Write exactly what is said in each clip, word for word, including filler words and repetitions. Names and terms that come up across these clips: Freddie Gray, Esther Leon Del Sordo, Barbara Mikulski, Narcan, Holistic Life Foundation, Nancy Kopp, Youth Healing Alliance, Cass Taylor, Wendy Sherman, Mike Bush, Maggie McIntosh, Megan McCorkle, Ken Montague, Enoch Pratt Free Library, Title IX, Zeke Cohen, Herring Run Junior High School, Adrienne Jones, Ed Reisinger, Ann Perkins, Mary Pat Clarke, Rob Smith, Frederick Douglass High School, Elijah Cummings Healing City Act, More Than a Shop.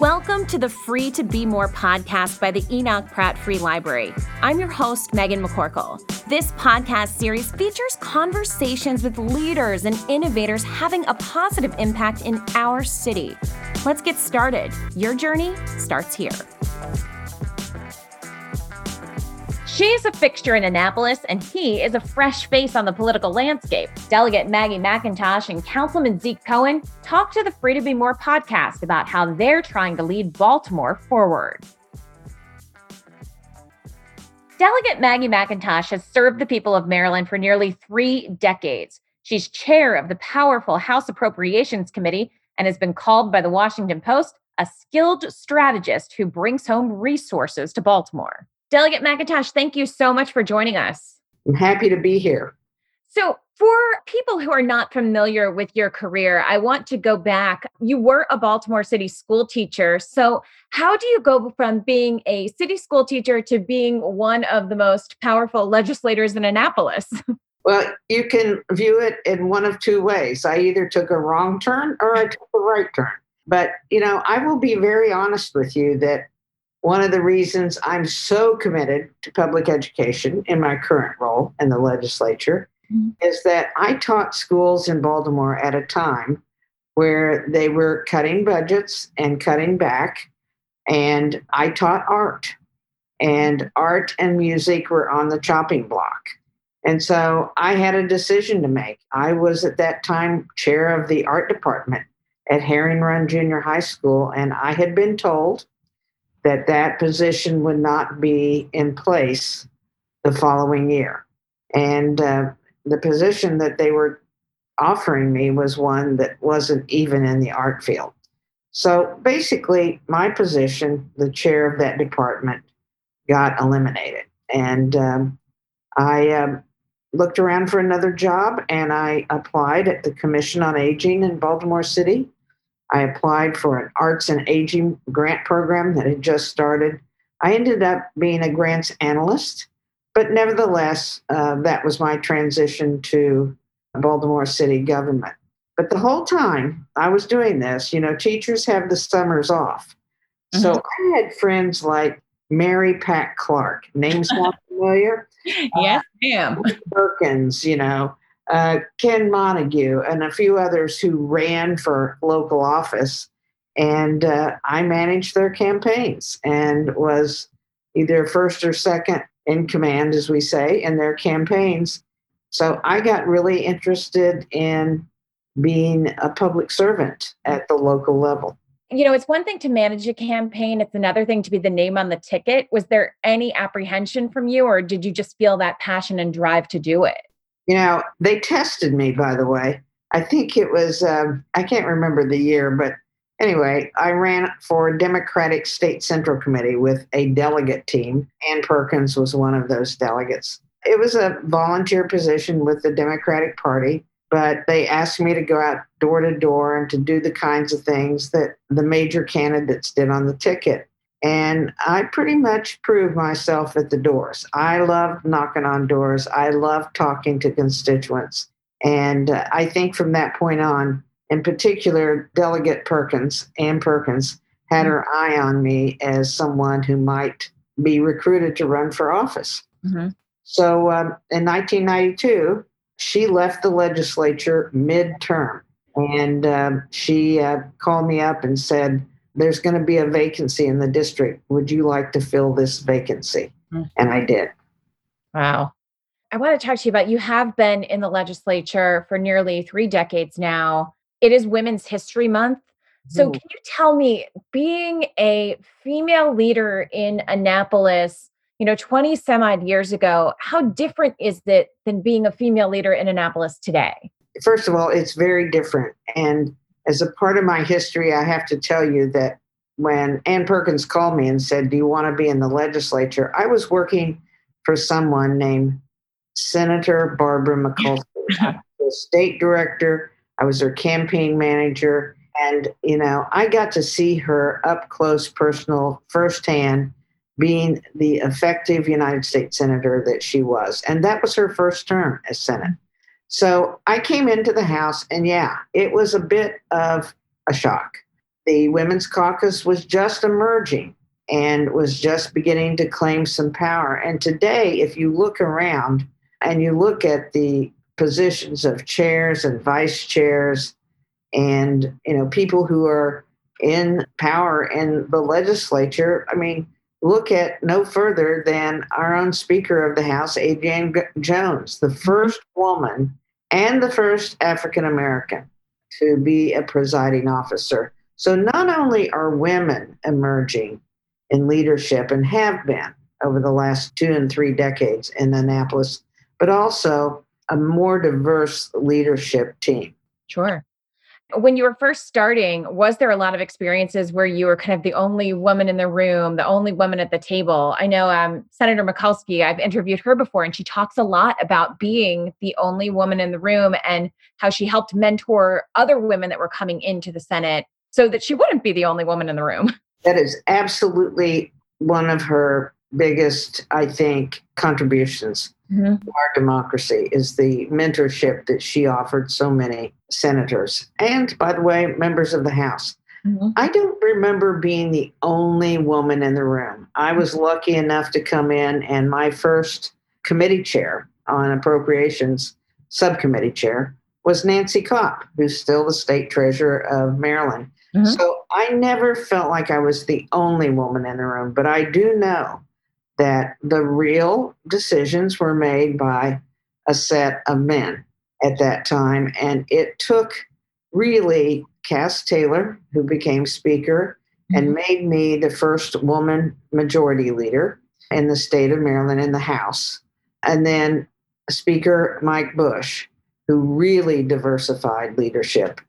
Welcome to the Free to Be More podcast by the Enoch Pratt Free Library. I'm your host, Megan McCorkle. This podcast series features conversations with leaders and innovators having a positive impact in our city. Let's get started. Your journey starts here. She's a fixture in Annapolis, and he is a fresh face on the political landscape. Delegate Maggie McIntosh and Councilman Zeke Cohen talk to the Free to Be More podcast about how they're trying to lead Baltimore forward. Delegate Maggie McIntosh has served the people of Maryland for nearly three decades. She's chair of the powerful House Appropriations Committee and has been called by the Washington Post a skilled strategist who brings home resources to Baltimore. Delegate McIntosh, thank you so much for joining us. I'm happy to be here. So for people who are not familiar with your career, I want to go back. You were a Baltimore City school teacher. So how do you go from being a city school teacher to being one of the most powerful legislators in Annapolis? Well, you can view it in one of two ways. I either took a wrong turn or I took a right turn. But, you know, I will be very honest with you that one of the reasons I'm so committed to public education in my current role in the legislature mm-hmm. is that I taught schools in Baltimore at a time where they were cutting budgets and cutting back, and I taught art, and art and music were on the chopping block. And so I had a decision to make. I was at that time chair of the art department at Herring Run Junior High School, and I had been told that that position would not be in place the following year. And uh, the position that they were offering me was one that wasn't even in the art field. So basically, my position, the chair of that department, got eliminated. And um, I um, looked around for another job, and I applied at the Commission on Aging in Baltimore City. I applied for an arts and aging grant program that had just started. I ended up being a grants analyst, but nevertheless, uh, that was my transition to Baltimore City government. But the whole time I was doing this, you know, teachers have the summers off. Mm-hmm. So I had friends like Mary Pat Clarke, names not familiar. Yes, ma'am. Uh, Perkins, you know. Uh, Ken Montague and a few others who ran for local office, and uh, I managed their campaigns and was either first or second in command, as we say, in their campaigns. So I got really interested in being a public servant at the local level. You know, it's one thing to manage a campaign. It's another thing to be the name on the ticket. Was there any apprehension from you, or did you just feel that passion and drive to do it? You know, they tested me, by the way. I think it was, um, I can't remember the year, but anyway, I ran for Democratic State Central Committee with a delegate team. Ann Perkins was one of those delegates. It was a volunteer position with the Democratic Party, but they asked me to go out door to door and to do the kinds of things that the major candidates did on the ticket. And I pretty much proved myself at the doors. I love knocking on doors. I love talking to constituents. And uh, I think from that point on, in particular, Delegate Perkins, Ann Perkins, had mm-hmm. her eye on me as someone who might be recruited to run for office. Mm-hmm. So um, in nineteen ninety-two, she left the legislature midterm. And um, she uh, called me up and said, "There's going to be a vacancy in the district. Would you like to fill this vacancy?" And I did. Wow. I want to talk to you about, you have been in the legislature for nearly three decades now. It is Women's History Month. So can you tell me, being a female leader in Annapolis, you know, twenty some odd years ago, how different is it than being a female leader in Annapolis today? First of all, it's very different. And as a part of my history, I have to tell you that when Ann Perkins called me and said, "Do you want to be in the legislature?" I was working for someone named Senator Barbara Mikulski. I was the state director. I was her campaign manager. And, you know, I got to see her up close, personal, firsthand, being the effective United States senator that she was. And that was her first term as Senate. So I came into the House, and yeah, it was a bit of a shock. the Women's Caucus was just emerging and was just beginning to claim some power. And today, if you look around and you look at the positions of chairs and vice chairs and, you know, people who are in power in the legislature, I mean, look at no further than our own Speaker of the House, Adrienne Jones, the first woman and the first African-American to be a presiding officer. So not only are women emerging in leadership and have been over the last two and three decades in Annapolis, but also a more diverse leadership team. Sure. When you were first starting, was there a lot of experiences where you were kind of the only woman in the room, the only woman at the table? I know um, Senator Mikulski, I've interviewed her before, and she talks a lot about being the only woman in the room and how she helped mentor other women that were coming into the Senate so that she wouldn't be the only woman in the room. That is absolutely one of her biggest, I think, contributions mm-hmm. to our democracy is the mentorship that she offered so many senators and, by the way, members of the House. Mm-hmm. I don't remember being the only woman in the room. I was lucky enough to come in, and my first committee chair on appropriations, subcommittee chair, was Nancy Kopp, who's still the state treasurer of Maryland. Mm-hmm. So I never felt like I was the only woman in the room, but I do know that the real decisions were made by a set of men at that time. And it took really Cass Taylor, who became Speaker, mm-hmm. and made me the first woman majority leader in the state of Maryland in the House. And then Speaker Mike Bush, who really diversified leadership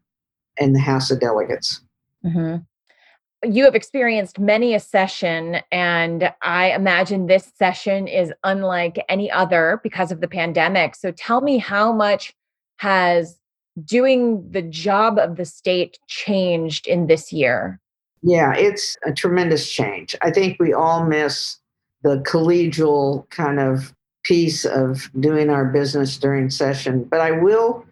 in the House of Delegates. Mm-hmm. You have experienced many a session, and I imagine this session is unlike any other because of the pandemic. So tell me, how much has doing the job of the state changed in this year? Yeah, it's a tremendous change. I think we all miss the collegial kind of piece of doing our business during session, but I will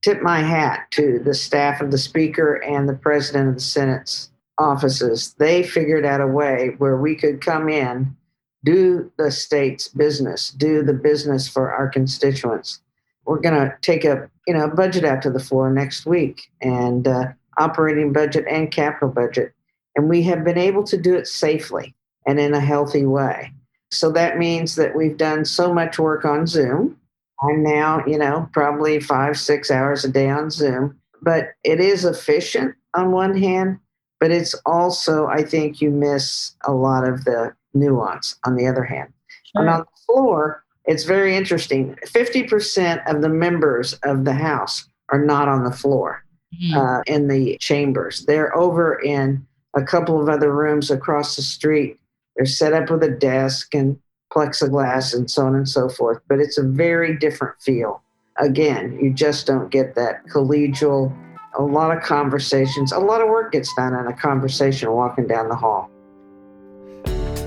tip my hat to the staff of the Speaker and the President of the Senate's offices. They figured out a way where we could come in, do the state's business, do the business for our constituents. We're going to take a you know budget out to the floor next week, and uh, operating budget and capital budget. And we have been able to do it safely and in a healthy way. So that means that we've done so much work on Zoom. I'm now, you know, probably five, six hours a day on Zoom. But it is efficient on one hand, but it's also, I think, you miss a lot of the nuance on the other hand. Sure. And on the floor, it's very interesting. fifty percent of the members of the House are not on the floor mm-hmm. uh, in the chambers. They're over in a couple of other rooms across the street. They're set up with a desk and plexiglass and so on and so forth. But it's a very different feel. Again, you just don't get that collegial, a lot of conversations, a lot of work gets done in a conversation walking down the hall.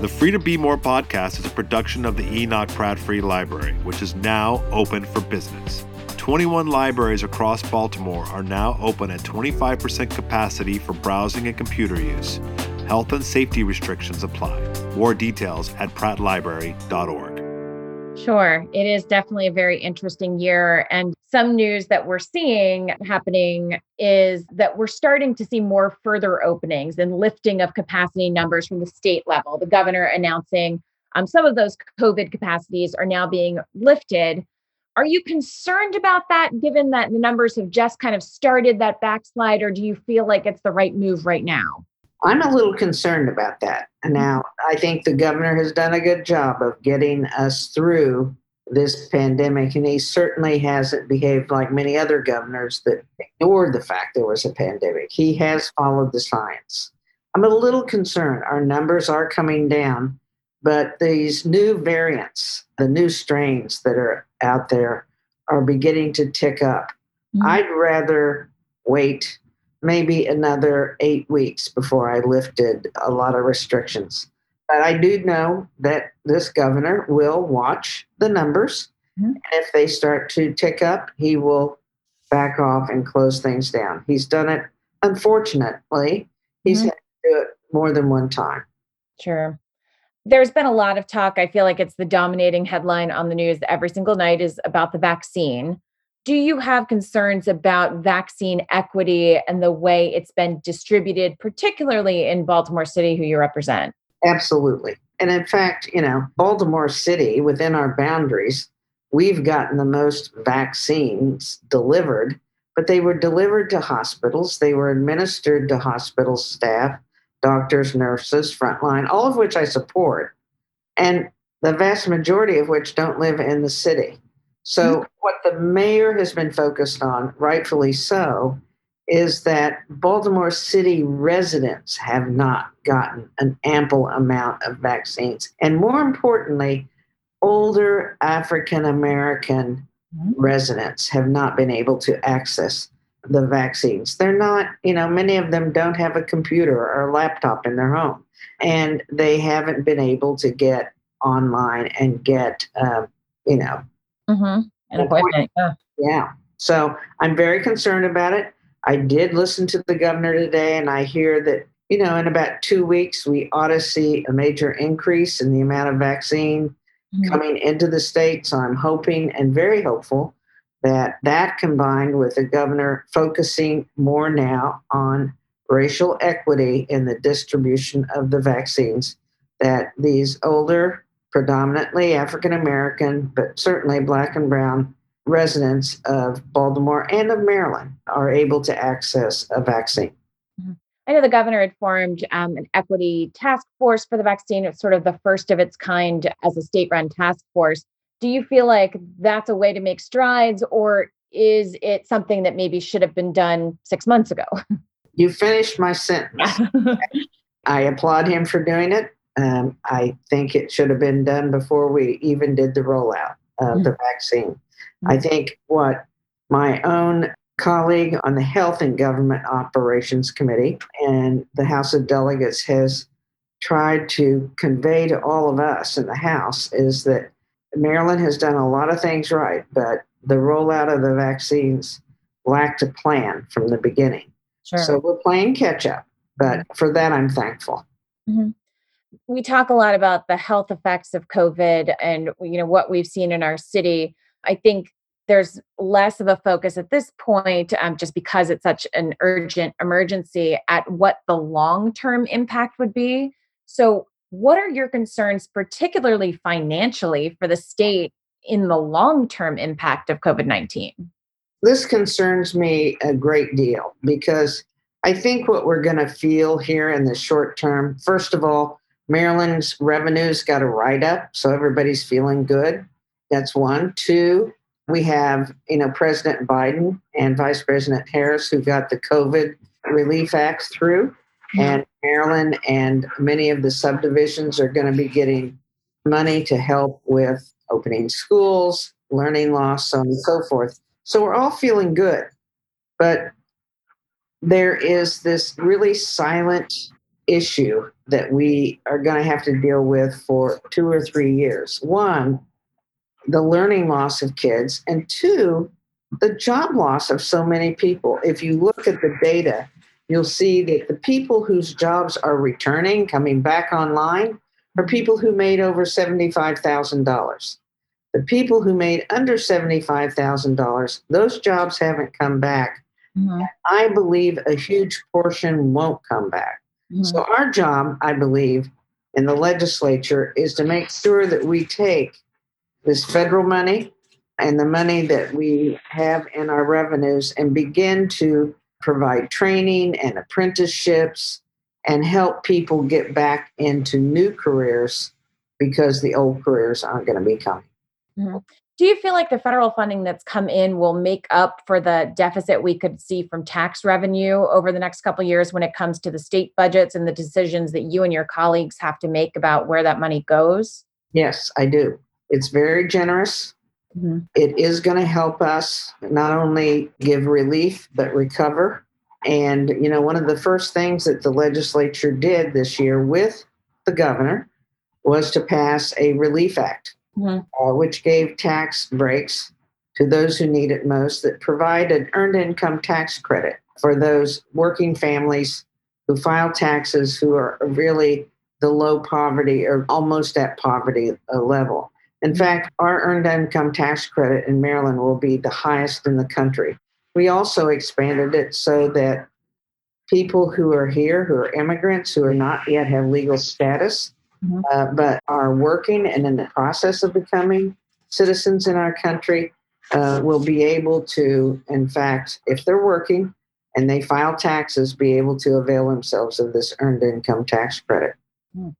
The Free to Be More podcast is a production of the Enoch Pratt Free Library, which is now open for business. twenty-one libraries across Baltimore are now open at twenty-five percent capacity for browsing and computer use. Health and safety restrictions apply. More details at pratt library dot org. Sure. It is definitely a very interesting year. And some news that we're seeing happening is that we're starting to see more further openings and lifting of capacity numbers from the state level. The governor announcing um, some of those COVID capacities are now being lifted. Are you concerned about that, given that the numbers have just kind of started that backslide, or do you feel like it's the right move right now? I'm a little concerned about that. Now, I think the governor has done a good job of getting us through this pandemic, and he certainly hasn't behaved like many other governors that ignored the fact there was a pandemic. He has followed the science. I'm a little concerned. Our numbers are coming down, but these new variants, the new strains that are out there, are beginning to tick up. Mm-hmm. I'd rather wait maybe another eight weeks before I lifted a lot of restrictions. But I do know that this governor will watch the numbers. Mm-hmm. And if they start to tick up, he will back off and close things down. He's done it, unfortunately, He's mm-hmm. had to do it more than one time. Sure. There's been a lot of talk. I feel like it's the dominating headline on the news every single night is about the vaccine. Do you have concerns about vaccine equity and the way it's been distributed, particularly in Baltimore City, who you represent? Absolutely. And in fact, you know, Baltimore City, within our boundaries, we've gotten the most vaccines delivered, but they were delivered to hospitals. They were administered to hospital staff, doctors, nurses, frontline, all of which I support, and the vast majority of which don't live in the city. So mm-hmm. what the mayor has been focused on, rightfully so, is that Baltimore City residents have not gotten an ample amount of vaccines. And more importantly, older African-American mm-hmm. residents have not been able to access the vaccines. They're not, you know, many of them don't have a computer or a laptop in their home, and they haven't been able to get online and get, um, you know, mm-hmm. an appointment. Yeah. yeah. So I'm very concerned about it. I did listen to the governor today, and I hear that, you know, in about two weeks, we ought to see a major increase in the amount of vaccine mm-hmm. coming into the state. So I'm hoping and very hopeful that that combined with the governor focusing more now on racial equity in the distribution of the vaccines, that these older, predominantly African-American, but certainly Black and Brown residents of Baltimore and of Maryland are able to access a vaccine. I know the governor had formed um, an equity task force for the vaccine. It's sort of the first of its kind as a state-run task force. Do you feel like that's a way to make strides, or is it something that maybe should have been done six months ago? You finished my sentence. Yeah. I applaud him for doing it. Um, I think it should have been done before we even did the rollout of mm-hmm. the vaccine. Mm-hmm. I think what my own colleague on the Health and Government Operations Committee and the House of Delegates has tried to convey to all of us in the House is that Maryland has done a lot of things right, but the rollout of the vaccines lacked a plan from the beginning. Sure. So we're playing catch up, but for that, I'm thankful. Mm-hmm. We talk a lot about the health effects of COVID and, you know, what we've seen in our city. I think there's less of a focus at this point, um, just because it's such an urgent emergency, at what the long-term impact would be. So what are your concerns, particularly financially, for the state in the long-term impact of COVID nineteen? This concerns me a great deal because I think what we're going to feel here in the short term, first of all, Maryland's revenues got a write-up, so everybody's feeling good. That's one. Two, we have, you know, President Biden and Vice President Harris who got the COVID Relief Act through. And Maryland and many of the subdivisions are going to be getting money to help with opening schools, learning loss, so on and so forth. So we're all feeling good. But there is this really silent issue that we are going to have to deal with for two or three years. One, the learning loss of kids, and two, the job loss of so many people. If you look at the data, you'll see that the people whose jobs are returning, coming back online, are people who made over seventy-five thousand dollars. The people who made under seventy-five thousand dollars, those jobs haven't come back. Mm-hmm. I believe a huge portion won't come back. Mm-hmm. So our job, I believe, in the legislature is to make sure that we take this federal money and the money that we have in our revenues and begin to provide training and apprenticeships and help people get back into new careers because the old careers aren't going to be coming. Mm-hmm. Do you feel like the federal funding that's come in will make up for the deficit we could see from tax revenue over the next couple of years when it comes to the state budgets and the decisions that you and your colleagues have to make about where that money goes? Yes, I do. It's very generous. Mm-hmm. It is going to help us not only give relief, but recover. And, you know, one of the first things that the legislature did this year with the governor was to pass a relief act, mm-hmm. uh, which gave tax breaks to those who need it most, that provided earned income tax credit for those working families who file taxes, who are really the low poverty or almost at poverty level. In fact, our earned income tax credit in Maryland will be the highest in the country. We also expanded it so that people who are here, who are immigrants, who are not yet have legal status, mm-hmm. uh, but are working and in the process of becoming citizens in our country, uh, will be able to, in fact, if they're working and they file taxes, be able to avail themselves of this earned income tax credit. Mm.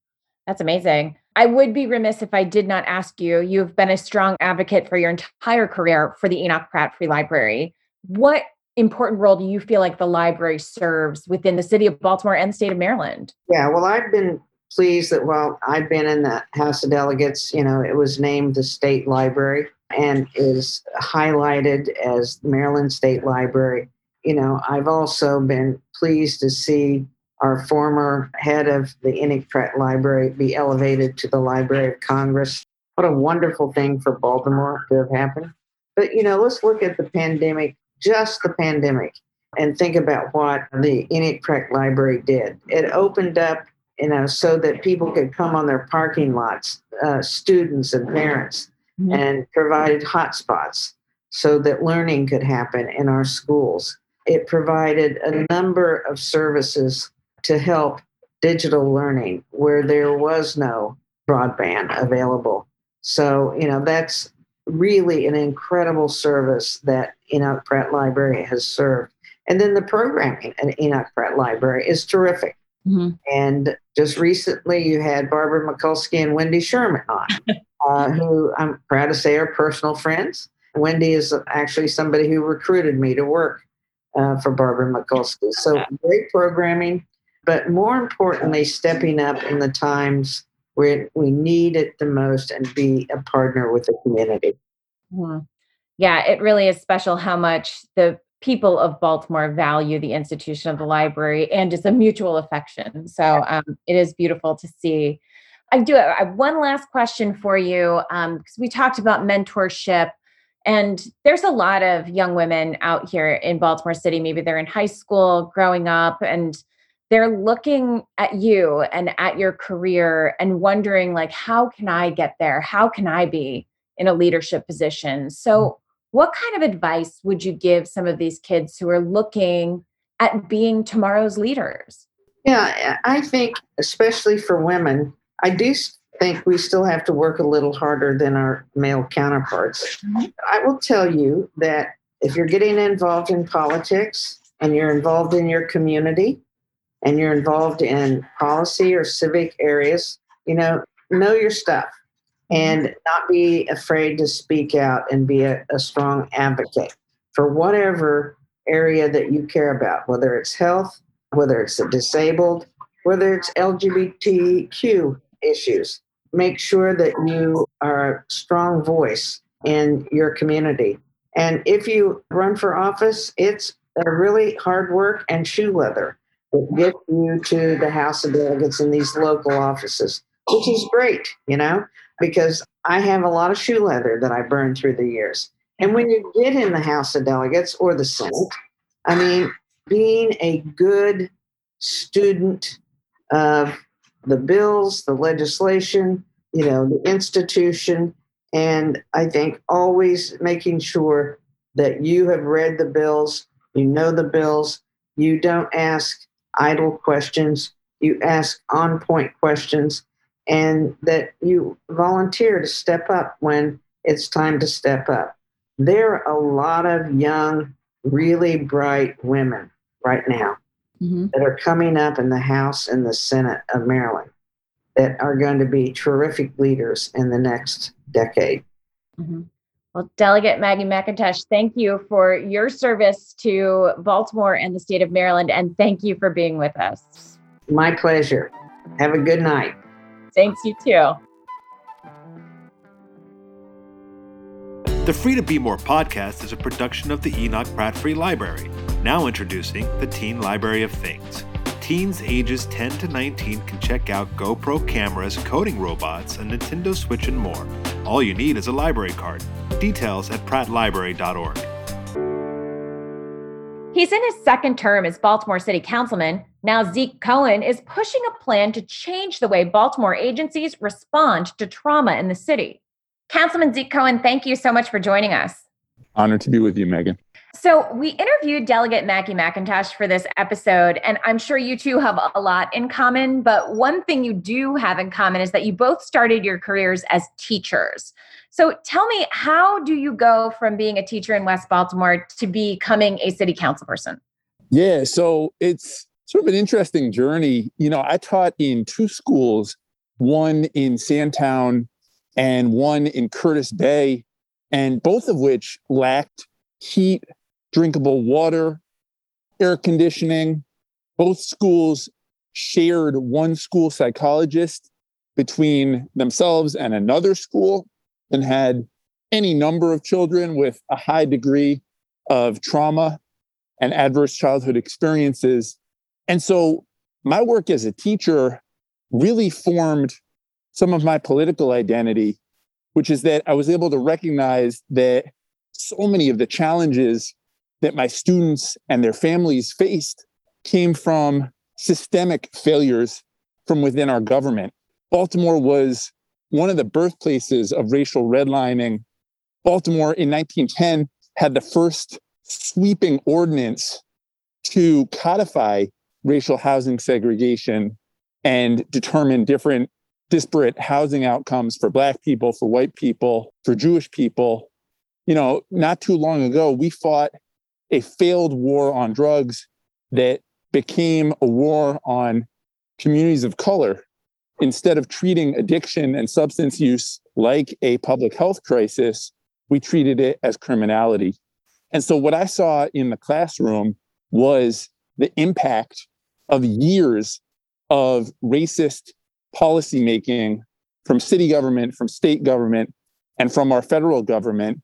That's amazing. I would be remiss if I did not ask you, you've been a strong advocate for your entire career for the Enoch Pratt Free Library. What important role do you feel like the library serves within the city of Baltimore and the state of Maryland? Yeah, well, I've been pleased that while I've been in the House of Delegates, you know, it was named the State Library and is highlighted as Maryland State Library. You know, I've also been pleased to see our former head of the Enoch Pratt Library be elevated to the Library of Congress. What a wonderful thing for Baltimore to have happened. But, you know, let's look at the pandemic, just the pandemic, and think about what the Enoch Pratt Library did. It opened up, you know, so that people could come on their parking lots, uh, students and parents, mm-hmm. and provided hotspots so that learning could happen in our schools. It provided a number of services to help digital learning where there was no broadband available. So, you know, that's really an incredible service that Enoch Pratt Library has served. And then the programming at Enoch Pratt Library is terrific. Mm-hmm. And just recently you had Barbara Mikulski and Wendy Sherman on, uh, who I'm proud to say are personal friends. Wendy is actually somebody who recruited me to work Uh, for Barbara Mikulski. So great programming, but more importantly, stepping up in the times where we need it the most and be a partner with the community. Yeah, it really is special how much the people of Baltimore value the institution of the library, and it's a mutual affection. So um, it is beautiful to see. I do I have one last question for you, because um, we talked about mentorship. And there's a lot of young women out here in Baltimore City. Maybe they're in high school growing up and they're looking at you and at your career and wondering, like, how can I get there? How can I be in a leadership position? So what kind of advice would you give some of these kids who are looking at being tomorrow's leaders? Yeah, I think especially for women, I do st- think we still have to work a little harder than our male counterparts. I will tell you that if you're getting involved in politics and you're involved in your community and you're involved in policy or civic areas, you know, know your stuff and not be afraid to speak out and be a, a strong advocate for whatever area that you care about, whether it's health, whether it's the disabled, whether it's L G B T Q issues. Make sure that you are a strong voice in your community. And if you run for office, it's a really hard work and shoe leather that gets you to the House of Delegates in these local offices, which is great, you know, because I have a lot of shoe leather that I burned through the years. And when you get in the House of Delegates or the Senate, I mean, being a good student of the bills, the legislation, you know, the institution. And I think always making sure that you have read the bills, you know the bills, you don't ask idle questions, you ask on-point questions, and that you volunteer to step up when it's time to step up. There are a lot of young, really bright women right now. Mm-hmm. that are coming up in the House and the Senate of Maryland that are going to be terrific leaders in the next decade. Mm-hmm. Well, Delegate Maggie McIntosh, thank you for your service to Baltimore and the state of Maryland, and thank you for being with us. My pleasure. Have a good night. Thanks, you too. The Free to Be More podcast is a production of the Enoch Pratt Free Library. Now introducing the Teen Library of Things. Teens ages ten to nineteen can check out GoPro cameras, coding robots, a Nintendo Switch, and more. All you need is a library card. Details at pratt library dot org. He's in his second term as Baltimore City Councilman, Now, Zeke Cohen is pushing a plan to change the way Baltimore agencies respond to trauma in the city. Councilman Zeke Cohen, thank you so much for joining us. Honored to be with you, Megan. So we interviewed Delegate Maggie McIntosh for this episode, and I'm sure you two have a lot in common, but one thing you do have in common is that you both started your careers as teachers. So tell me, how do you go from being a teacher in West Baltimore to becoming a city council person? Yeah, so it's sort of an interesting journey. You know, I taught in two schools, one in Sandtown and one in Curtis Bay, and both of which lacked heat, drinkable water, air conditioning. Both schools shared one school psychologist between themselves and another school, and had any number of children with a high degree of trauma and adverse childhood experiences. And so my work as a teacher really formed some of my political identity, which is that I was able to recognize that so many of the challenges that my students and their families faced came from systemic failures from within our government. Baltimore was one of the birthplaces of racial redlining. Baltimore in nineteen ten had the first sweeping ordinance to codify racial housing segregation and determine different disparate housing outcomes for Black people, for white people, for Jewish people. You know, not too long ago, we fought a failed war on drugs that became a war on communities of color. Instead of treating addiction and substance use like a public health crisis, we treated it as criminality. And so what I saw in the classroom was the impact of years of racist policymaking from city government, from state government, and from our federal government.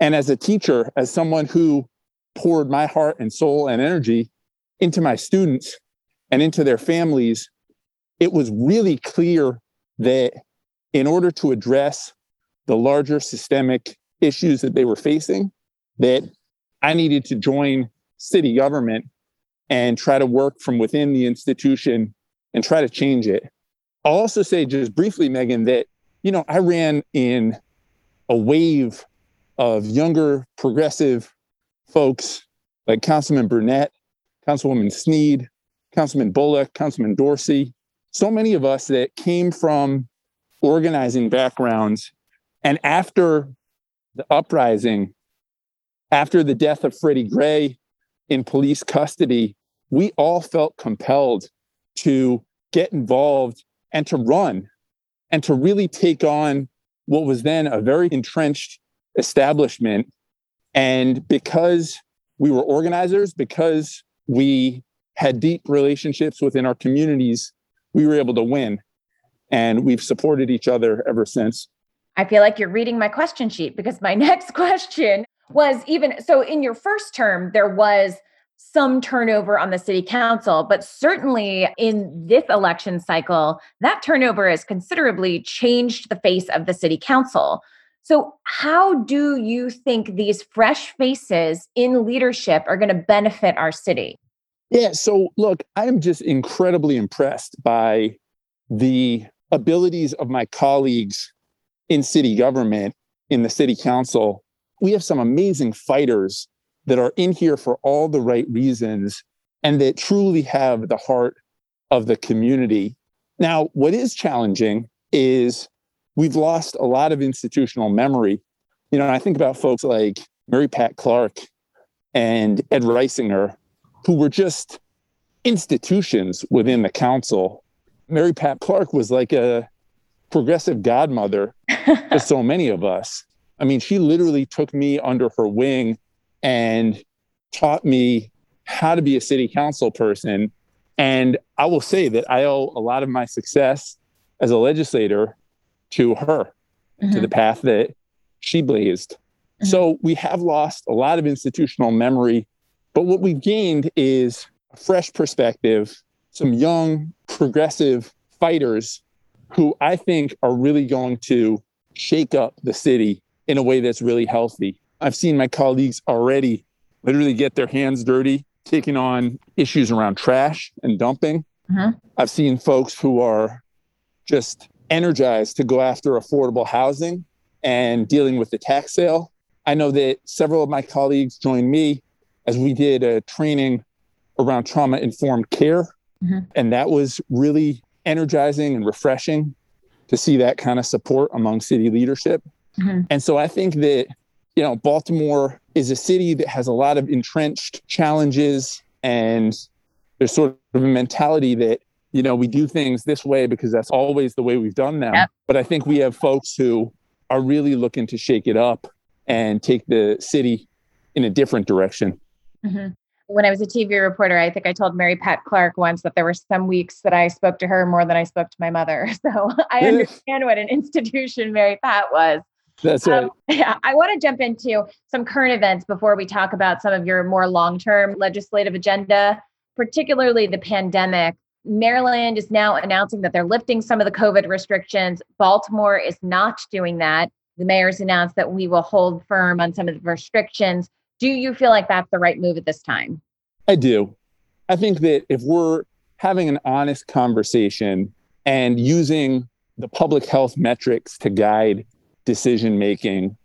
And as a teacher, as someone who poured my heart and soul and energy into my students and into their families, it was really clear that in order to address the larger systemic issues that they were facing, that I needed to join city government and try to work from within the institution and try to change it. I'll also say just briefly, Megan, that, you know, I ran in a wave of younger progressive folks like Councilman Burnett, Councilwoman Sneed, Councilman Bullock, Councilman Dorsey, so many of us that came from organizing backgrounds. And after the uprising, after the death of Freddie Gray in police custody, we all felt compelled to get involved and to run and to really take on what was then a very entrenched establishment. And because we were organizers, because we had deep relationships within our communities, we were able to win. And we've supported each other ever since. I feel like you're reading my question sheet, because my next question was even, so in your first term, there was some turnover on the city council, but certainly in this election cycle, that turnover has considerably changed the face of the city council. So how do you think these fresh faces in leadership are going to benefit our city? Yeah, so look, I'm just incredibly impressed by the abilities of my colleagues in city government, in the city council. We have some amazing fighters that are in here for all the right reasons and that truly have the heart of the community. Now, what is challenging is we've lost a lot of institutional memory. You know, I think about folks like Mary Pat Clarke and Ed Reisinger, who were just institutions within the council. Mary Pat Clarke was like a progressive godmother to so many of us. I mean, she literally took me under her wing and taught me how to be a city council person. And I will say that I owe a lot of my success as a legislator to her, mm-hmm. to the path that she blazed. Mm-hmm. So we have lost a lot of institutional memory, but what we've gained is a fresh perspective, some young, progressive fighters who I think are really going to shake up the city in a way that's really healthy. I've seen my colleagues already literally get their hands dirty taking on issues around trash and dumping. Mm-hmm. I've seen folks who are just energized to go after affordable housing and dealing with the tax sale. I know that several of my colleagues joined me as we did a training around trauma-informed care. Mm-hmm. And that was really energizing and refreshing to see that kind of support among city leadership. Mm-hmm. And so I think that, you know, Baltimore is a city that has a lot of entrenched challenges, and there's sort of a mentality that, you know, we do things this way because that's always the way we've done them. Yep. But I think we have folks who are really looking to shake it up and take the city in a different direction. Mm-hmm. When I was a T V reporter, I think I told Mary Pat Clarke once that there were some weeks that I spoke to her more than I spoke to my mother. So I understand what an institution Mary Pat was. That's right. Um, yeah, I want to jump into some current events before we talk about some of your more long-term legislative agenda, particularly the pandemic. Maryland is now announcing that they're lifting some of the COVID restrictions. Baltimore is not doing that. The mayor's announced that we will hold firm on some of the restrictions. Do you feel like that's the right move at this time? I do. I think that if we're having an honest conversation and using the public health metrics to guide decision-making,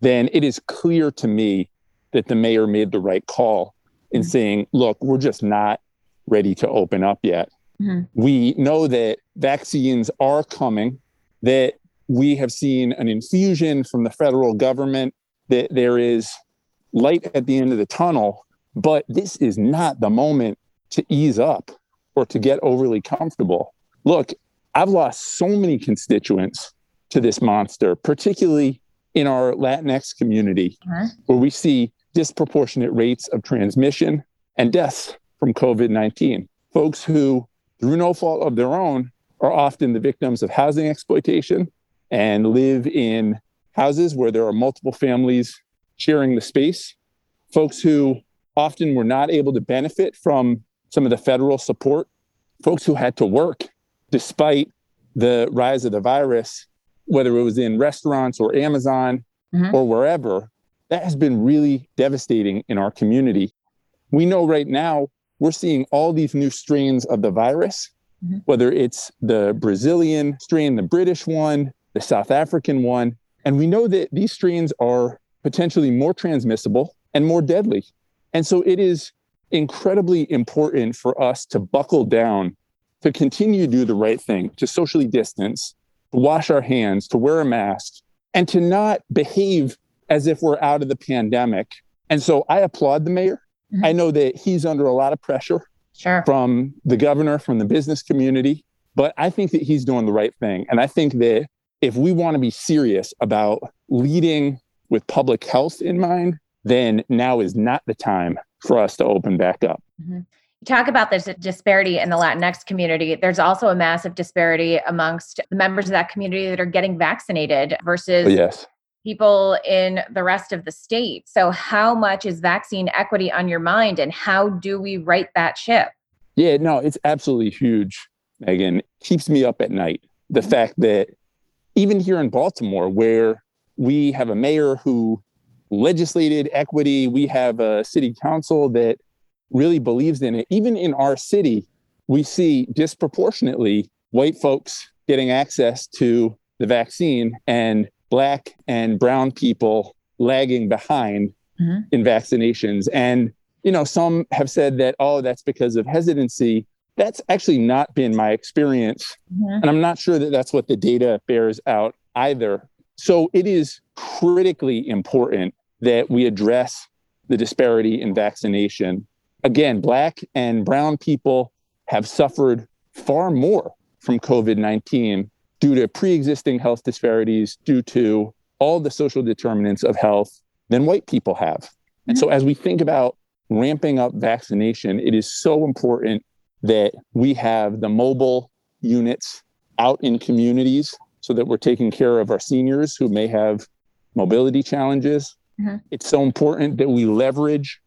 then it is clear to me that the mayor made the right call in mm-hmm. saying, look, we're just not ready to open up yet. Mm-hmm. We know that vaccines are coming, that we have seen an infusion from the federal government, that there is light at the end of the tunnel, but this is not the moment to ease up or to get overly comfortable. Look, I've lost so many constituents to this monster, particularly in our Latinx community, mm-hmm. where we see disproportionate rates of transmission and deaths from COVID nineteen. Folks who, through no fault of their own, are often the victims of housing exploitation and live in houses where there are multiple families sharing the space. Folks who often were not able to benefit from some of the federal support. Folks who had to work despite the rise of the virus, whether it was in restaurants or Amazon mm-hmm. or wherever. That has been really devastating in our community. We know right now we're seeing all these new strains of the virus, mm-hmm. whether it's the Brazilian strain, the British one, the South African one. And we know that these strains are potentially more transmissible and more deadly. And so it is incredibly important for us to buckle down, to continue to do the right thing, to socially distance, to wash our hands, to wear a mask, and to not behave as if we're out of the pandemic. And so I applaud the mayor. Mm-hmm. I know that he's under a lot of pressure sure. from the governor, from the business community, but I think that he's doing the right thing. And I think that if we want to be serious about leading with public health in mind, then now is not the time for us to open back up. Mm-hmm. You talk about there's a disparity in the Latinx community. There's also a massive disparity amongst the members of that community that are getting vaccinated versus oh, yes. people in the rest of the state. So how much is vaccine equity on your mind, and how do we right that ship? Yeah, no, it's absolutely huge, Megan. It keeps me up at night. The mm-hmm. fact that even here in Baltimore, where we have a mayor who legislated equity, we have a city council that really believes in it. Even in our city, we see disproportionately white folks getting access to the vaccine and Black and brown people lagging behind mm-hmm. in vaccinations. And, you know, some have said that, oh, that's because of hesitancy. That's actually not been my experience. Mm-hmm. And I'm not sure that that's what the data bears out either. So it is critically important that we address the disparity in vaccination. Again, Black and brown people have suffered far more from COVID nineteen due to pre-existing health disparities, due to all the social determinants of health than white people have. Mm-hmm. And so as we think about ramping up vaccination, it is so important that we have the mobile units out in communities so that we're taking care of our seniors who may have mobility challenges. Mm-hmm. It's so important that we leverage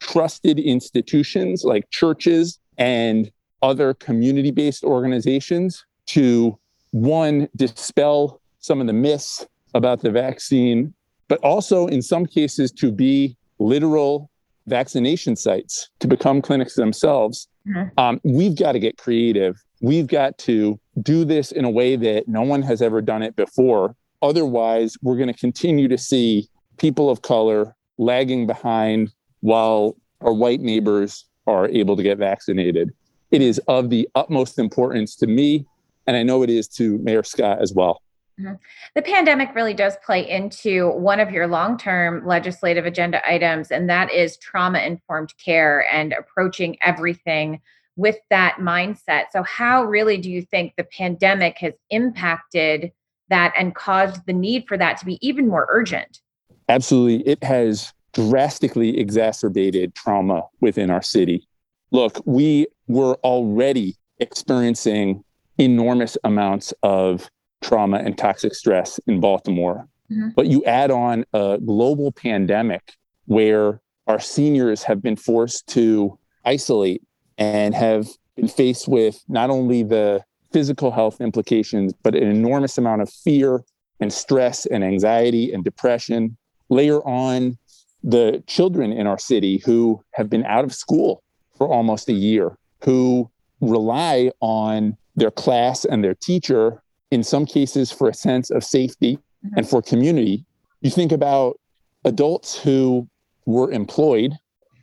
trusted institutions like churches and other community-based organizations to, one, dispel some of the myths about the vaccine, but also in some cases to be literal vaccination sites to become clinics themselves. Mm-hmm. Um, we've got to get creative. We've got to do this in a way that no one has ever done it before. Otherwise, we're going to continue to see people of color lagging behind while our white neighbors are able to get vaccinated. It is of the utmost importance to me, and I know it is to Mayor Scott as well. Mm-hmm. The pandemic really does play into one of your long-term legislative agenda items, and that is trauma-informed care and approaching everything with that mindset. So how really do you think the pandemic has impacted that and caused the need for that to be even more urgent? Absolutely. It has drastically exacerbated trauma within our city. Look, we were already experiencing enormous amounts of trauma and toxic stress in Baltimore. Mm-hmm. But you add on a global pandemic where our seniors have been forced to isolate and have been faced with not only the physical health implications, but an enormous amount of fear and stress and anxiety and depression. Layer on the children in our city who have been out of school for almost a year, who rely on their class and their teacher, in some cases for a sense of safety and for community. You think about adults who were employed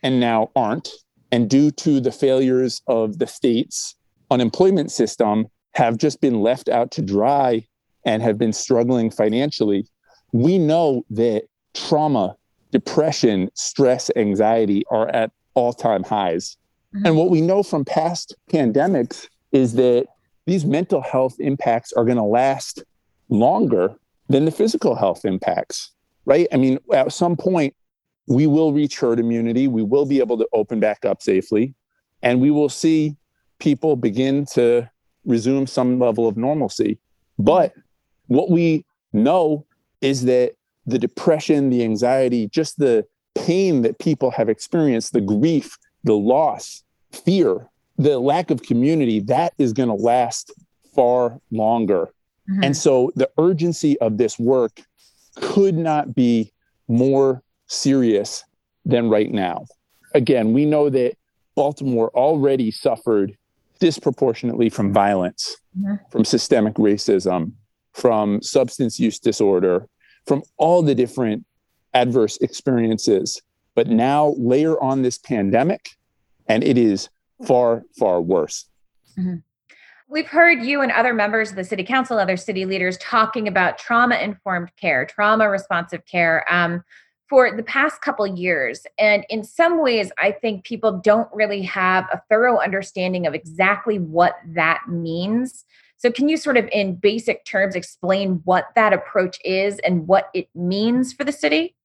and now aren't, and due to the failures of the state's unemployment system, have just been left out to dry and have been struggling financially. We know that trauma, depression, stress, anxiety are at all-time highs. Mm-hmm. And what we know from past pandemics is that these mental health impacts are going to last longer than the physical health impacts, right? I mean, at some point, we will reach herd immunity. We will be able to open back up safely, and we will see people begin to resume some level of normalcy. But what we know is that the depression, the anxiety, just the pain that people have experienced, the grief, the loss, fear, the lack of community, that is going to last far longer. Mm-hmm. And so the urgency of this work could not be more serious than right now. Again, we know that Baltimore already suffered disproportionately from violence, mm-hmm. from systemic racism, from substance use disorder, from all the different adverse experiences. But now layer on this pandemic, and it is far, far worse. Mm-hmm. We've heard you and other members of the city council, other city leaders talking about trauma-informed care, trauma-responsive care um, for the past couple years. And in some ways, I think people don't really have a thorough understanding of exactly what that means. So can you sort of in basic terms explain what that approach is and what it means for the city?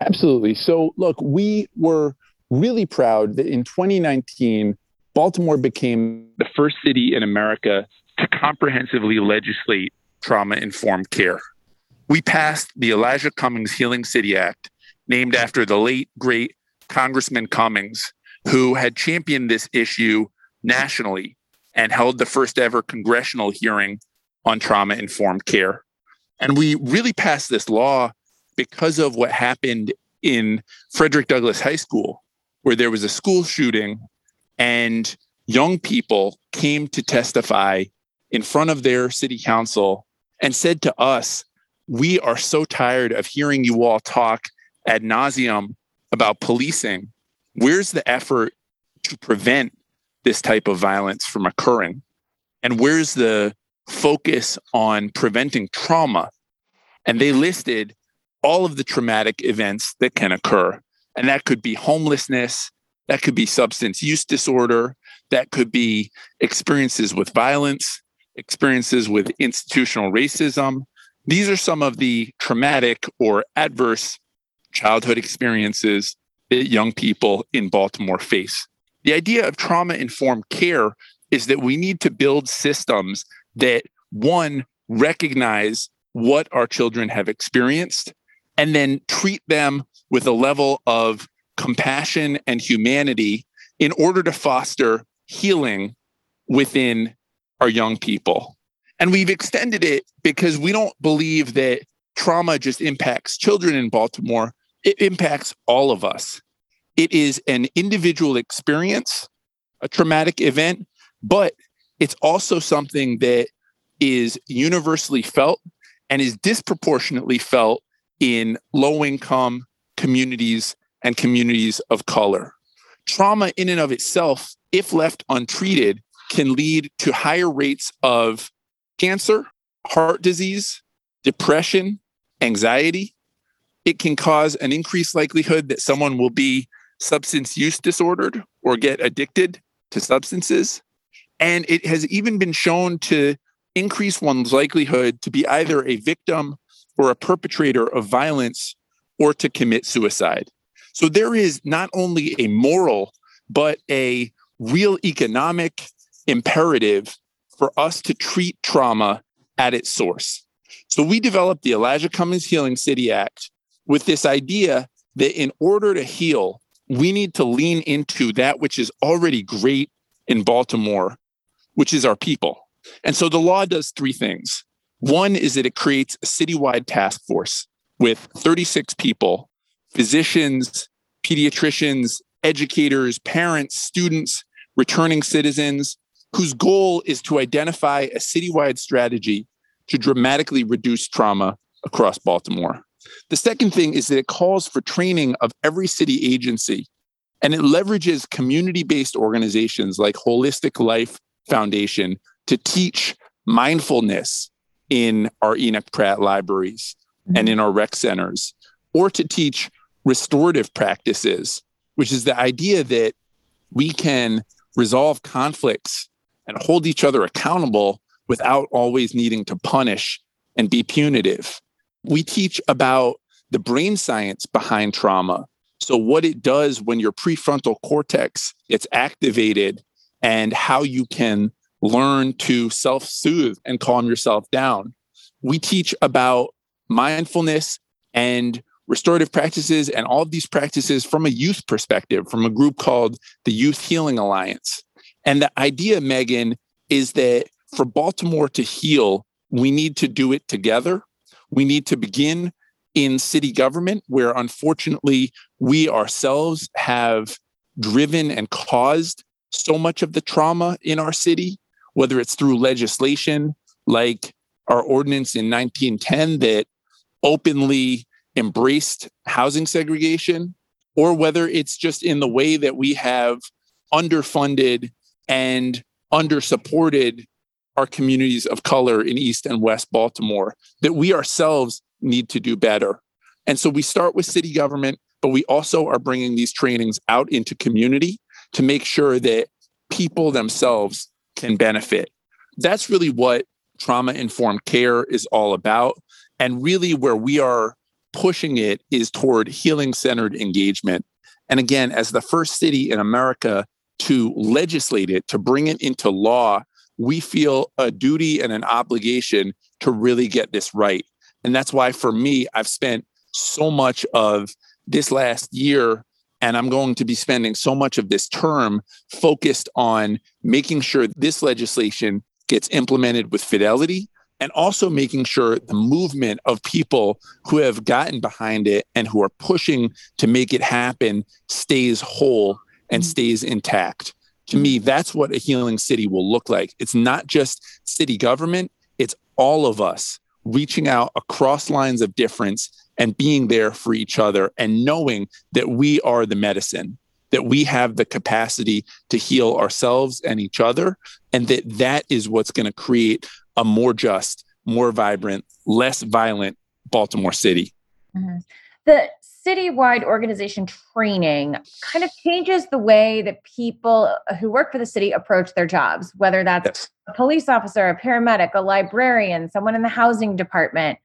Absolutely. So look, we were really proud that in twenty nineteen, Baltimore became the first city in America to comprehensively legislate trauma-informed care. We passed the Elijah Cummings Healing City Act, named after the late, great Congressman Cummings, who had championed this issue nationally and held the first ever congressional hearing on trauma-informed care. And we really passed this law because of what happened in Frederick Douglass High School, where there was a school shooting and young people came to testify in front of their city council and said to us, "We are so tired of hearing you all talk ad nauseum about policing. Where's the effort to prevent this type of violence from occurring? And where's the focus on preventing trauma?" And they listed all of the traumatic events that can occur. And that could be homelessness, that could be substance use disorder, that could be experiences with violence, experiences with institutional racism. These are some of the traumatic or adverse childhood experiences that young people in Baltimore face. The idea of trauma-informed care is that we need to build systems that, one, recognize what our children have experienced, and then treat them with a level of compassion and humanity in order to foster healing within our young people. And we've extended it because we don't believe that trauma just impacts children in Baltimore. It impacts all of us. It is an individual experience, a traumatic event, but it's also something that is universally felt and is disproportionately felt in low-income communities and communities of color. Trauma in and of itself, if left untreated, can lead to higher rates of cancer, heart disease, depression, anxiety. It can cause an increased likelihood that someone will be substance use disordered or get addicted to substances. And it has even been shown to increase one's likelihood to be either a victim or a perpetrator of violence or to commit suicide. So there is not only a moral, but a real economic imperative for us to treat trauma at its source. So we developed the Elijah Cummings Healing City Act with this idea that in order to heal, we need to lean into that which is already great in Baltimore, which is our people. And so the law does three things. One is that it creates a citywide task force with thirty-six people, physicians, pediatricians, educators, parents, students, returning citizens, whose goal is to identify a citywide strategy to dramatically reduce trauma across Baltimore. The second thing is that it calls for training of every city agency, and it leverages community-based organizations like Holistic Life Foundation to teach mindfulness in our Enoch Pratt libraries and in our rec centers, or to teach restorative practices, which is the idea that we can resolve conflicts and hold each other accountable without always needing to punish and be punitive. We teach about the brain science behind trauma. So what it does when your prefrontal cortex gets activated and how you can learn to self-soothe and calm yourself down. We teach about mindfulness and restorative practices and all of these practices from a youth perspective, from a group called the Youth Healing Alliance. And the idea, Megan, is that for Baltimore to heal, we need to do it together. We need to begin in city government, where unfortunately we ourselves have driven and caused so much of the trauma in our city, whether it's through legislation like our ordinance in nineteen ten that openly embraced housing segregation, or whether it's just in the way that we have underfunded and undersupported our communities of color in East and West Baltimore, that we ourselves need to do better. And so we start with city government, but we also are bringing these trainings out into community to make sure that people themselves can benefit. That's really what trauma-informed care is all about. And really where we are pushing it is toward healing-centered engagement. And again, as the first city in America to legislate it, to bring it into law, we feel a duty and an obligation to really get this right. And that's why for me, I've spent so much of this last year, and I'm going to be spending so much of this term focused on making sure this legislation gets implemented with fidelity, and also making sure the movement of people who have gotten behind it and who are pushing to make it happen stays whole and stays intact. To me, that's what a healing city will look like. It's not just city government, it's all of us reaching out across lines of difference and being there for each other and knowing that we are the medicine, that we have the capacity to heal ourselves and each other, and that that is what's going to create a more just, more vibrant, less violent Baltimore City. Mm-hmm. The citywide organization training kind of changes the way that people who work for the city approach their jobs, whether that's yes. a police officer, a paramedic, a librarian, someone in the housing department.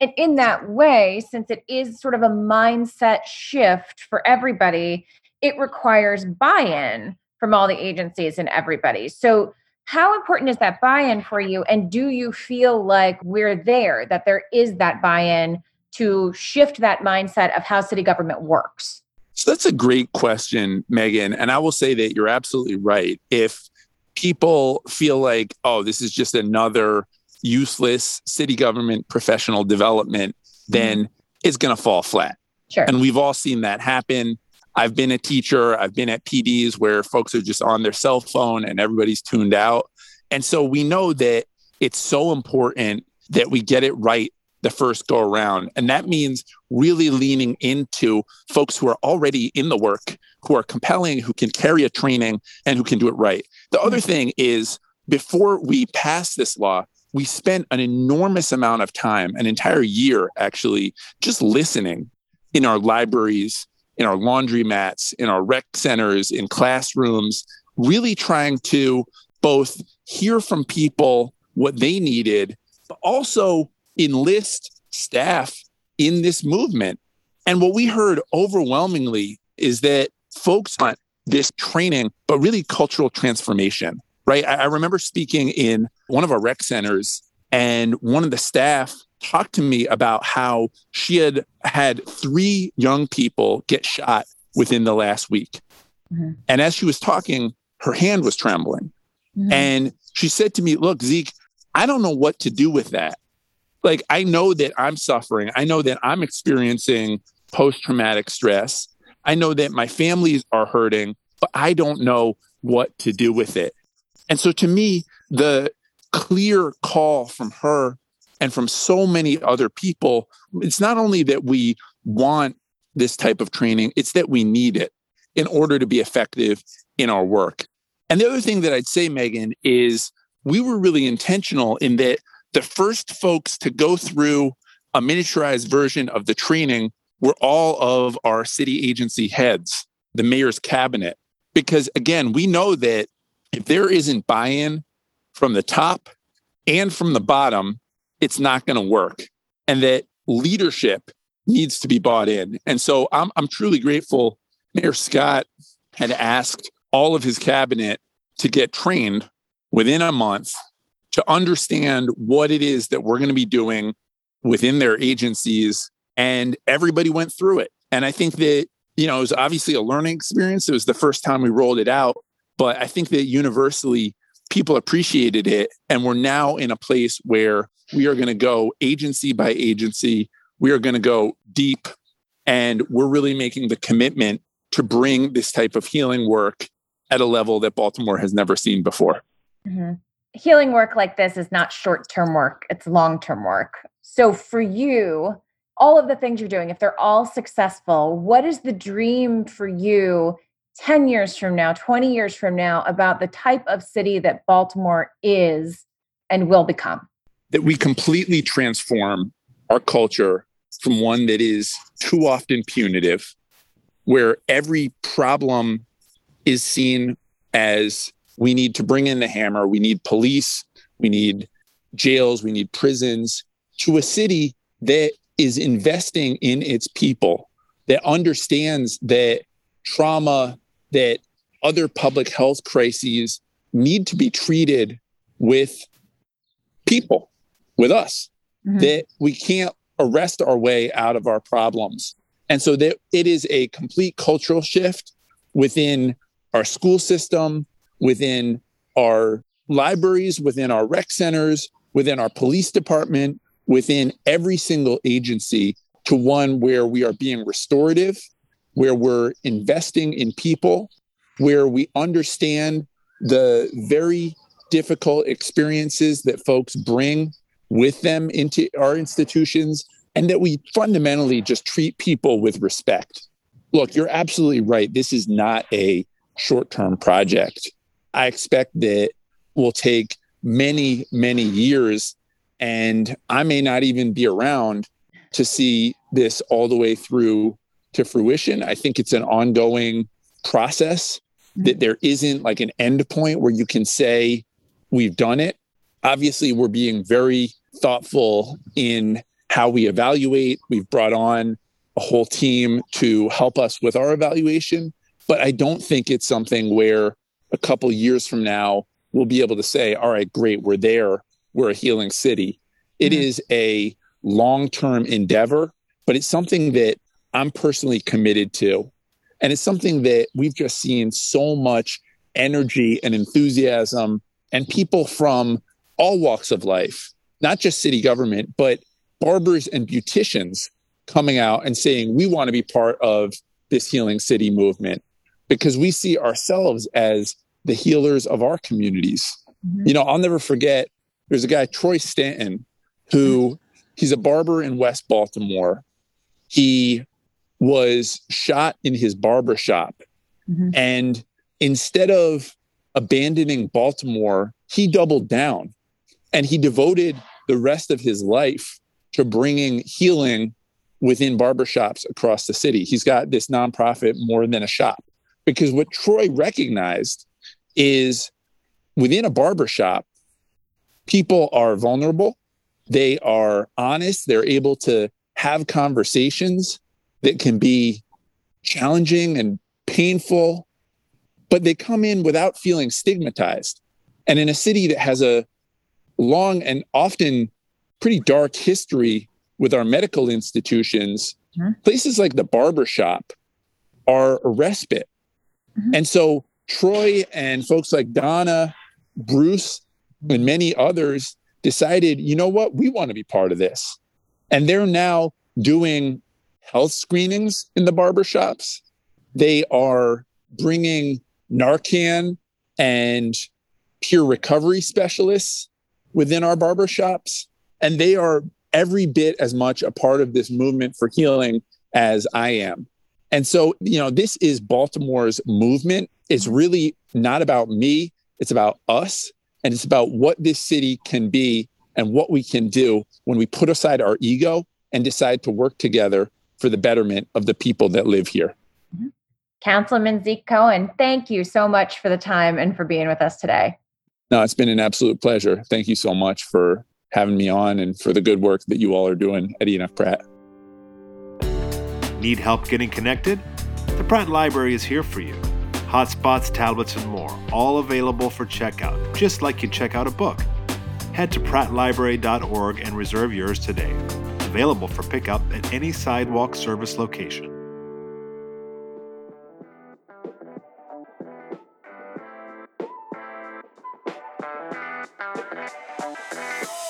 And in that way, since it is sort of a mindset shift for everybody, it requires buy-in from all the agencies and everybody. So how important is that buy-in for you? And do you feel like we're there, that there is that buy-in to shift that mindset of how city government works? So that's a great question, Megan. And I will say that you're absolutely right. If people feel like, oh, this is just another useless city government professional development, then it's going to fall flat. Sure. And we've all seen that happen. I've been a teacher. I've been at P Ds where folks are just on their cell phone and everybody's tuned out. And so we know that it's so important that we get it right the first go around. And that means really leaning into folks who are already in the work, who are compelling, who can carry a training, and who can do it right. The other thing is, before we passed this law, we spent an enormous amount of time, an entire year actually, just listening in our libraries, in our laundromats, in our rec centers, in classrooms, really trying to both hear from people what they needed, but also enlist staff in this movement. And what we heard overwhelmingly is that folks want this training, but really cultural transformation, right? I, I remember speaking in one of our rec centers, and one of the staff talked to me about how she had had three young people get shot within the last week. Mm-hmm. And as she was talking, her hand was trembling. Mm-hmm. And she said to me, look, Zeke, I don't know what to do with that. Like, I know that I'm suffering. I know that I'm experiencing post-traumatic stress. I know that my families are hurting, but I don't know what to do with it. And so to me, the clear call from her and from so many other people, it's not only that we want this type of training, it's that we need it in order to be effective in our work. And the other thing that I'd say, Megan, is we were really intentional in that the first folks to go through a miniaturized version of the training were all of our city agency heads, the mayor's cabinet. Because again, we know that if there isn't buy-in from the top and from the bottom, it's not going to work, and that leadership needs to be bought in. And so I'm, I'm truly grateful Mayor Scott had asked all of his cabinet to get trained within a month to understand what it is that we're going to be doing within their agencies. And everybody went through it. And I think that, you know, it was obviously a learning experience. It was the first time we rolled it out. But I think that universally, people appreciated it. And we're now in a place where we are going to go agency by agency. We are going to go deep. And we're really making the commitment to bring this type of healing work at a level that Baltimore has never seen before. Mm-hmm. Healing work like this is not short-term work, it's long-term work. So for you, all of the things you're doing, if they're all successful, what is the dream for you ten years from now, twenty years from now, about the type of city that Baltimore is and will become? That we completely transform our culture from one that is too often punitive, where every problem is seen as we need to bring in the hammer. We need police. We need jails. We need prisons, to a city that is investing in its people, that understands that trauma, that other public health crises need to be treated with people, with us, mm-hmm. that we can't arrest our way out of our problems. And so that it is a complete cultural shift within our school system, within our libraries, within our rec centers, within our police department, within every single agency, to one where we are being restorative, where we're investing in people, where we understand the very difficult experiences that folks bring with them into our institutions, and that we fundamentally just treat people with respect. Look, you're absolutely right. This is not a short-term project. I expect that will take many, many years, and I may not even be around to see this all the way through to fruition. I think it's an ongoing process, that there isn't like an end point where you can say, we've done it. Obviously, we're being very thoughtful in how we evaluate. We've brought on a whole team to help us with our evaluation, but I don't think it's something where a couple years from now, we'll be able to say, all right, great, we're there. We're a healing city. It mm-hmm. is a long-term endeavor, but it's something that I'm personally committed to. And it's something that we've just seen so much energy and enthusiasm, and people from all walks of life, not just city government, but barbers and beauticians coming out and saying, we want to be part of this Healing City movement, because we see ourselves as the healers of our communities. Mm-hmm. You know, I'll never forget, there's a guy, Troy Stanton, who he's a barber in West Baltimore. He was shot in his barber shop. Mm-hmm. And instead of abandoning Baltimore, he doubled down and he devoted the rest of his life to bringing healing within barbershops across the city. He's got this nonprofit, More Than a Shop, because what Troy recognized is within a barbershop, people are vulnerable, they are honest, they're able to have conversations that can be challenging and painful, but they come in without feeling stigmatized. And in a city that has a long and often pretty dark history with our medical institutions, mm-hmm. places like the barbershop are a respite. Mm-hmm. And so Troy and folks like Donna, Bruce, and many others decided, you know what, we want to be part of this. And they're now doing health screenings in the barbershops. They are bringing Narcan and peer recovery specialists within our barbershops. And they are every bit as much a part of this movement for healing as I am. And so, you know, this is Baltimore's movement. It's really not about me. It's about us. And it's about what this city can be and what we can do when we put aside our ego and decide to work together for the betterment of the people that live here. Mm-hmm. Councilman Zeke Cohen, thank you so much for the time and for being with us today. No, it's been an absolute pleasure. Thank you so much for having me on and for the good work that you all are doing at Enoch Pratt. Need help getting connected? The Pratt Library is here for you. Hotspots, tablets, and more, all available for checkout, just like you check out a book. Head to pratt library dot org and reserve yours today. Available for pickup at any sidewalk service location.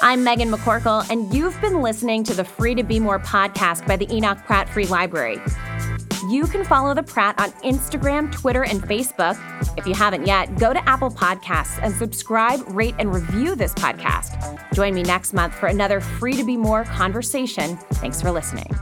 I'm Megan McCorkle, and you've been listening to the Free to Be More podcast by the Enoch Pratt Free Library. You can follow the Pratt on Instagram, Twitter, and Facebook. If you haven't yet, go to Apple Podcasts and subscribe, rate, and review this podcast. Join me next month for another Free to Be More conversation. Thanks for listening.